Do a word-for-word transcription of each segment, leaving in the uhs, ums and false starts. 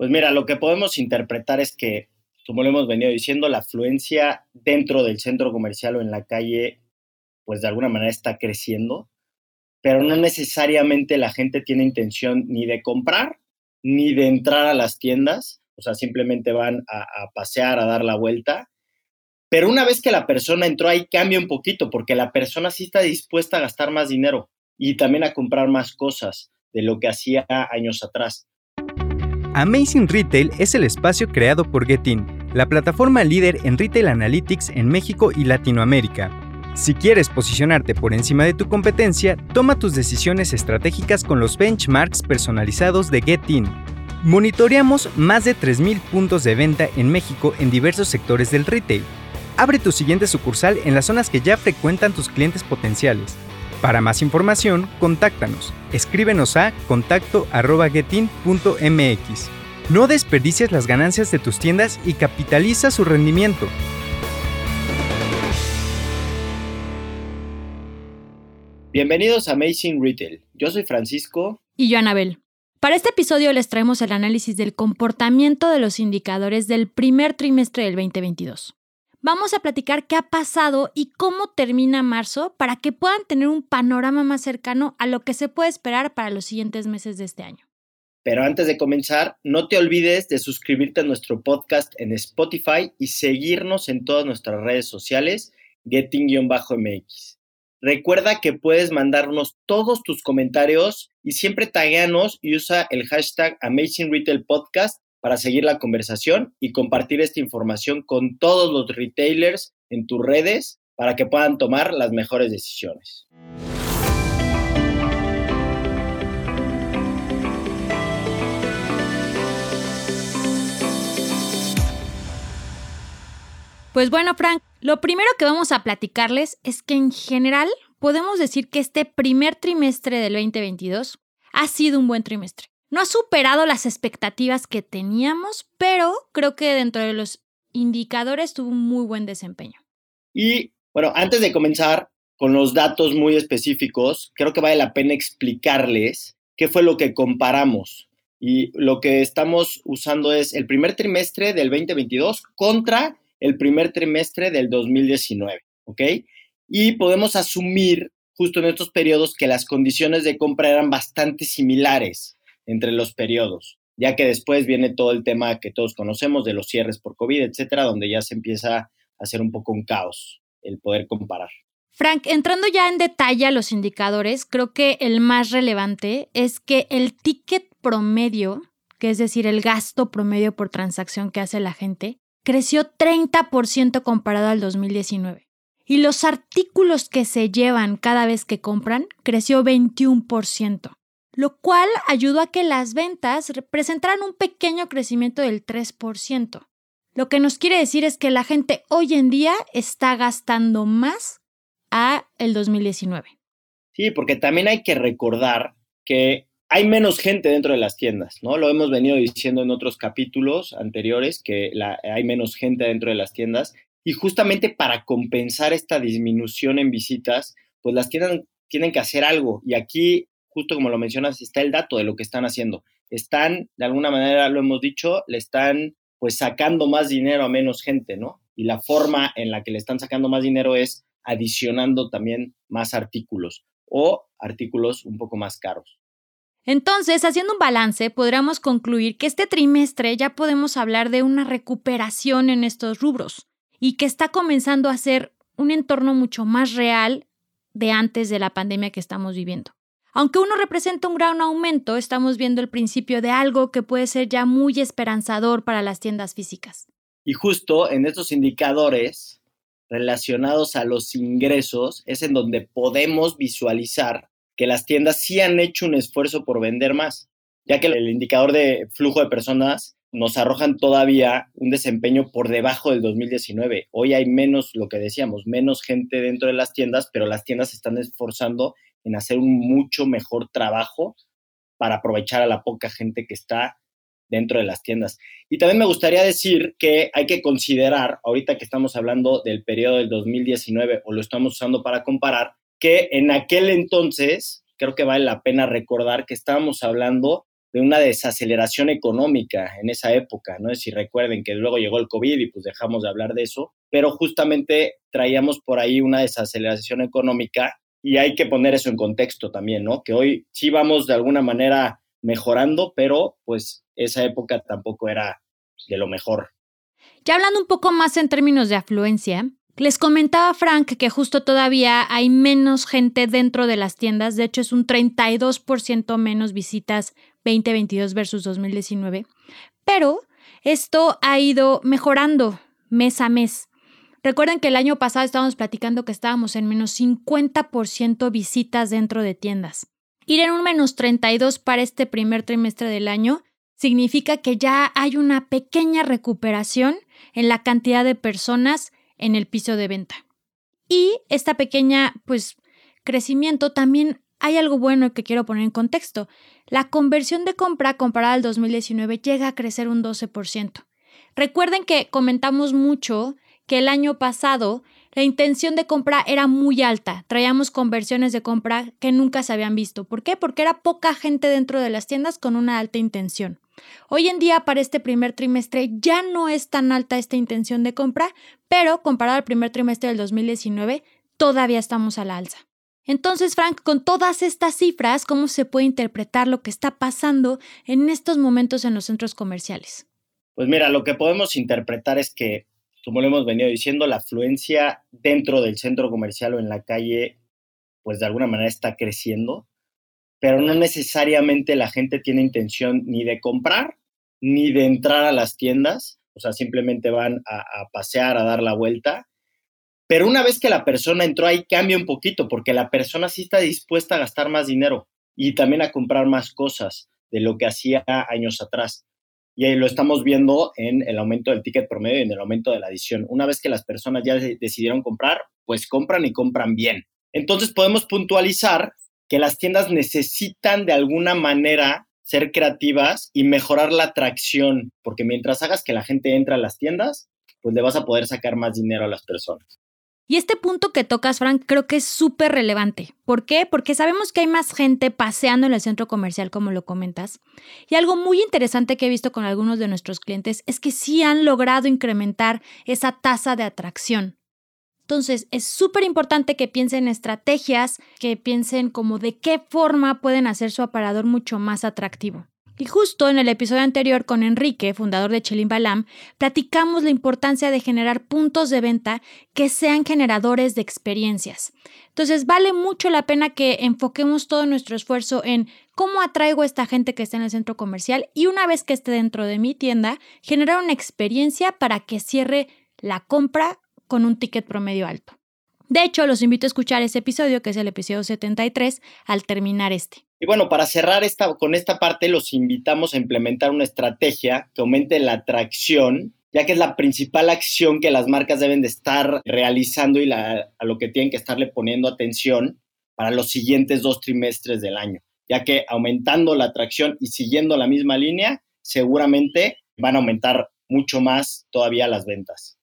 Pues mira, lo que podemos interpretar es que, como lo hemos venido diciendo, la afluencia dentro del centro comercial o en la calle, pues de alguna manera está creciendo, pero no necesariamente la gente tiene intención ni de comprar ni de entrar a las tiendas, o sea, simplemente van a, a pasear, a dar la vuelta. Pero una vez que la persona entró ahí cambia un poquito, porque la persona sí está dispuesta a gastar más dinero y también a comprar más cosas de lo que hacía años atrás. Amazing Retail es el espacio creado por Getin, la plataforma líder en Retail Analytics en México y Latinoamérica. Si quieres posicionarte por encima de tu competencia, toma tus decisiones estratégicas con los benchmarks personalizados de Getin. Monitoreamos más de tres mil puntos de venta en México en diversos sectores del retail. Abre tu siguiente sucursal en las zonas que ya frecuentan tus clientes potenciales. Para más información, contáctanos. Escríbenos a contacto arroba getin punto m x. No desperdicies las ganancias de tus tiendas y capitaliza su rendimiento. Bienvenidos a Amazing Retail. Yo soy Francisco. Y yo, Anabel. Para este episodio les traemos el análisis del comportamiento de los indicadores del primer trimestre del veinte veintidós. Vamos a platicar qué ha pasado y cómo termina marzo para que puedan tener un panorama más cercano a lo que se puede esperar para los siguientes meses de este año. Pero antes de comenzar, no te olvides de suscribirte a nuestro podcast en Spotify y seguirnos en todas nuestras redes sociales, Getin-M X. Recuerda que puedes mandarnos todos tus comentarios y siempre tagueanos y usa el hashtag AmazingRetailPodcast para seguir la conversación y compartir esta información con todos los retailers en tus redes para que puedan tomar las mejores decisiones. Pues bueno, Frank, lo primero que vamos a platicarles es que en general podemos decir que este primer trimestre del veinte veintidós ha sido un buen trimestre. No ha superado las expectativas que teníamos, pero creo que dentro de los indicadores tuvo un muy buen desempeño. Y bueno, antes de comenzar con los datos muy específicos, creo que vale la pena explicarles qué fue lo que comparamos. Y lo que estamos usando es el primer trimestre del veinte veintidós contra el primer trimestre del dos mil diecinueve, ¿ok? Y podemos asumir justo en estos periodos que las condiciones de compra eran bastante similares entre los periodos, ya que después viene todo el tema que todos conocemos de los cierres por COVID, etcétera, donde ya se empieza a hacer un poco un caos el poder comparar. Frank, entrando ya en detalle a los indicadores, creo que el más relevante es que el ticket promedio, que es decir, el gasto promedio por transacción que hace la gente, creció treinta por ciento comparado al dos mil diecinueve. Y los artículos que se llevan cada vez que compran creció veintiuno por ciento. Lo cual ayudó a que las ventas presentaran un pequeño crecimiento del tres por ciento. Lo que nos quiere decir es que la gente hoy en día está gastando más a el dos mil diecinueve. Sí, porque también hay que recordar que hay menos gente dentro de las tiendas, ¿no? Lo hemos venido diciendo en otros capítulos anteriores, que la, hay menos gente dentro de las tiendas. Y justamente para compensar esta disminución en visitas, pues las tiendas tienen que hacer algo. Y aquí, justo como lo mencionas, está el dato de lo que están haciendo. Están, de alguna manera, lo hemos dicho, le están pues sacando más dinero a menos gente, ¿no? Y la forma en la que le están sacando más dinero es adicionando también más artículos o artículos un poco más caros. Entonces, haciendo un balance, podríamos concluir que este trimestre ya podemos hablar de una recuperación en estos rubros y que está comenzando a ser un entorno mucho más real de antes de la pandemia que estamos viviendo. Aunque uno representa un gran aumento, estamos viendo el principio de algo que puede ser ya muy esperanzador para las tiendas físicas. Y justo en estos indicadores relacionados a los ingresos es en donde podemos visualizar que las tiendas sí han hecho un esfuerzo por vender más, ya que el indicador de flujo de personas nos arrojan todavía un desempeño por debajo del dos mil diecinueve. Hoy hay menos, lo que decíamos, menos gente dentro de las tiendas, pero las tiendas se están esforzando en hacer un mucho mejor trabajo para aprovechar a la poca gente que está dentro de las tiendas. Y también me gustaría decir que hay que considerar, ahorita que estamos hablando del periodo del dos mil diecinueve o lo estamos usando para comparar, que en aquel entonces, creo que vale la pena recordar que estábamos hablando de una desaceleración económica en esa época, ¿no? Si recuerden que luego llegó el COVID y pues dejamos de hablar de eso, pero justamente traíamos por ahí una desaceleración económica y hay que poner eso en contexto también, ¿no? Que hoy sí vamos de alguna manera mejorando, pero pues esa época tampoco era de lo mejor. Ya hablando un poco más en términos de afluencia, les comentaba Frank que justo todavía hay menos gente dentro de las tiendas, de hecho es un treinta y dos por ciento menos visitas veinte veintidós versus dos mil diecinueve, pero esto ha ido mejorando mes a mes. Recuerden que el año pasado estábamos platicando que estábamos en menos cincuenta por ciento visitas dentro de tiendas. Ir en un menos treinta y dos para este primer trimestre del año significa que ya hay una pequeña recuperación en la cantidad de personas en el piso de venta. Y esta pequeña, pues, crecimiento también hay algo bueno que quiero poner en contexto. La conversión de compra comparada al dos mil diecinueve llega a crecer un doce por ciento. Recuerden que comentamos mucho que el año pasado la intención de compra era muy alta. Traíamos conversiones de compra que nunca se habían visto. ¿Por qué? Porque era poca gente dentro de las tiendas con una alta intención. Hoy en día, para este primer trimestre, ya no es tan alta esta intención de compra, pero comparado al primer trimestre del dos mil diecinueve, todavía estamos a la alza. Entonces, Frank, con todas estas cifras, ¿cómo se puede interpretar lo que está pasando en estos momentos en los centros comerciales? Pues mira, lo que podemos interpretar es que, como lo hemos venido diciendo, la afluencia dentro del centro comercial o en la calle, pues de alguna manera está creciendo, pero no necesariamente la gente tiene intención ni de comprar ni de entrar a las tiendas, o sea, simplemente van a, a pasear, a dar la vuelta. Pero una vez que la persona entró ahí cambia un poquito, porque la persona sí está dispuesta a gastar más dinero y también a comprar más cosas de lo que hacía años atrás. Y ahí lo estamos viendo en el aumento del ticket promedio y en el aumento de la adición. Una vez que las personas ya decidieron comprar, pues compran y compran bien. Entonces podemos puntualizar que las tiendas necesitan de alguna manera ser creativas y mejorar la atracción, porque mientras hagas que la gente entre a las tiendas, pues le vas a poder sacar más dinero a las personas. Y este punto que tocas, Frank, creo que es súper relevante. ¿Por qué? Porque sabemos que hay más gente paseando en el centro comercial, como lo comentas. Y algo muy interesante que he visto con algunos de nuestros clientes es que sí han logrado incrementar esa tasa de atracción. Entonces, es súper importante que piensen estrategias, que piensen como de qué forma pueden hacer su aparador mucho más atractivo. Y justo en el episodio anterior con Enrique, fundador de Chelimbalam, platicamos la importancia de generar puntos de venta que sean generadores de experiencias. Entonces, vale mucho la pena que enfoquemos todo nuestro esfuerzo en cómo atraigo a esta gente que está en el centro comercial y una vez que esté dentro de mi tienda, generar una experiencia para que cierre la compra con un ticket promedio alto. De hecho, los invito a escuchar ese episodio, que es el episodio setenta y tres, al terminar este. Y bueno, para cerrar esta, con esta parte, los invitamos a implementar una estrategia que aumente la atracción, ya que es la principal acción que las marcas deben de estar realizando y la, a lo que tienen que estarle poniendo atención para los siguientes dos trimestres del año, ya que aumentando la atracción y siguiendo la misma línea, seguramente van a aumentar mucho más todavía las ventas.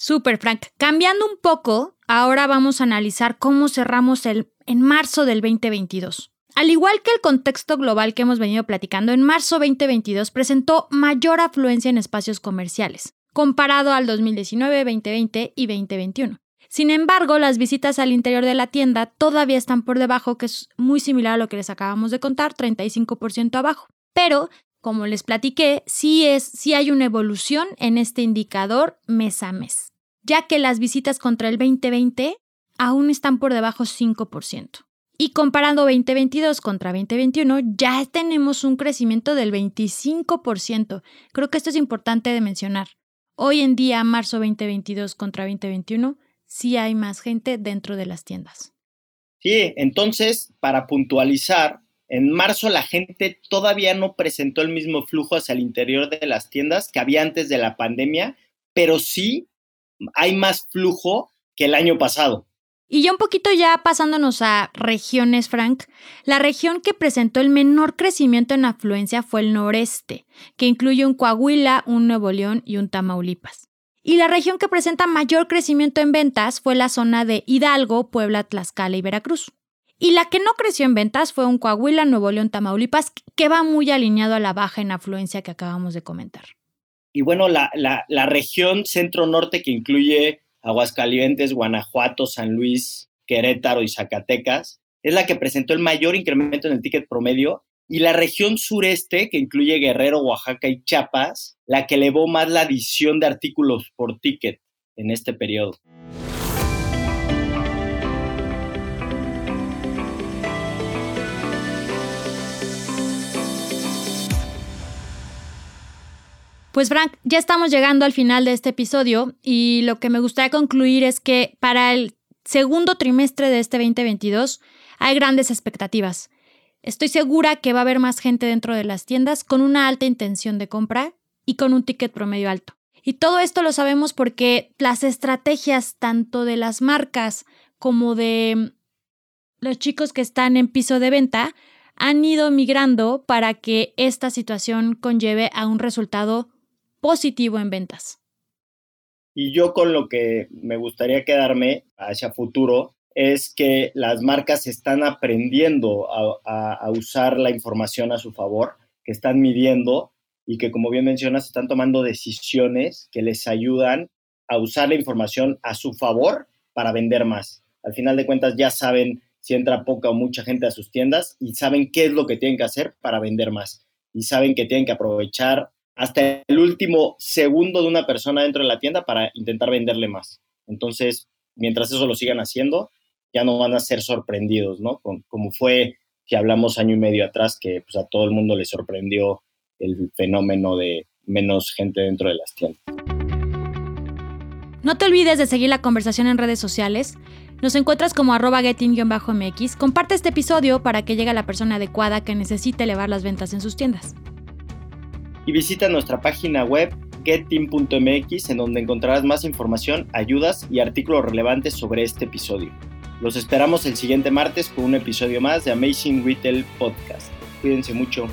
Súper, Frank. Cambiando un poco, ahora vamos a analizar cómo cerramos el, en marzo del veinte veintidós. Al igual que el contexto global que hemos venido platicando, en marzo veinte veintidós presentó mayor afluencia en espacios comerciales, comparado al dos mil diecinueve, veinte veinte y veinte veintiuno. Sin embargo, las visitas al interior de la tienda todavía están por debajo, que es muy similar a lo que les acabamos de contar, treinta y cinco por ciento abajo. Pero, como les platiqué, sí, es, sí hay una evolución en este indicador mes a mes, ya que las visitas contra el veinte veinte aún están por debajo cinco por ciento. Y comparando veinte veintidós contra veinte veintiuno, ya tenemos un crecimiento del veinticinco por ciento. Creo que esto es importante de mencionar. Hoy en día, marzo veinte veintidós contra veinte veintiuno, sí hay más gente dentro de las tiendas. Sí, entonces, para puntualizar, en marzo la gente todavía no presentó el mismo flujo hacia el interior de las tiendas que había antes de la pandemia, pero sí hay más flujo que el año pasado. Y ya un poquito ya pasándonos a regiones, Frank, la región que presentó el menor crecimiento en afluencia fue el noreste, que incluye un Coahuila, un Nuevo León y un Tamaulipas. Y la región que presenta mayor crecimiento en ventas fue la zona de Hidalgo, Puebla, Tlaxcala y Veracruz. Y la que no creció en ventas fue un Coahuila, Nuevo León, Tamaulipas, que va muy alineado a la baja en afluencia que acabamos de comentar. Y bueno, la, la, la región centro-norte, que incluye Aguascalientes, Guanajuato, San Luis, Querétaro y Zacatecas, es la que presentó el mayor incremento en el ticket promedio. Y la región sureste, que incluye Guerrero, Oaxaca y Chiapas, la que elevó más la adición de artículos por ticket en este periodo. Pues Frank, ya estamos llegando al final de este episodio y lo que me gustaría concluir es que para el segundo trimestre de este veinte veintidós hay grandes expectativas. Estoy segura que va a haber más gente dentro de las tiendas con una alta intención de compra y con un ticket promedio alto. Y todo esto lo sabemos porque las estrategias tanto de las marcas como de los chicos que están en piso de venta han ido migrando para que esta situación conlleve a un resultado positivo en ventas. Y yo con lo que me gustaría quedarme hacia futuro es que las marcas están aprendiendo a, a, a usar la información a su favor, que están midiendo y que, como bien mencionas, están tomando decisiones que les ayudan a usar la información a su favor para vender más. Al final de cuentas ya saben si entra poca o mucha gente a sus tiendas y saben qué es lo que tienen que hacer para vender más. Y saben que tienen que aprovechar hasta el último segundo de una persona dentro de la tienda para intentar venderle más. Entonces, mientras eso lo sigan haciendo, ya no van a ser sorprendidos, ¿no? Como fue que hablamos año y medio atrás, que pues, a todo el mundo le sorprendió el fenómeno de menos gente dentro de las tiendas. No te olvides de seguir la conversación en redes sociales. Nos encuentras como arroba getin_mx. Comparte este episodio para que llegue a la persona adecuada que necesite elevar las ventas en sus tiendas. Y visita nuestra página web getin punto m x, en donde encontrarás más información, ayudas y artículos relevantes sobre este episodio. Los esperamos el siguiente martes con un episodio más de Amazing Retail Podcast. Cuídense mucho.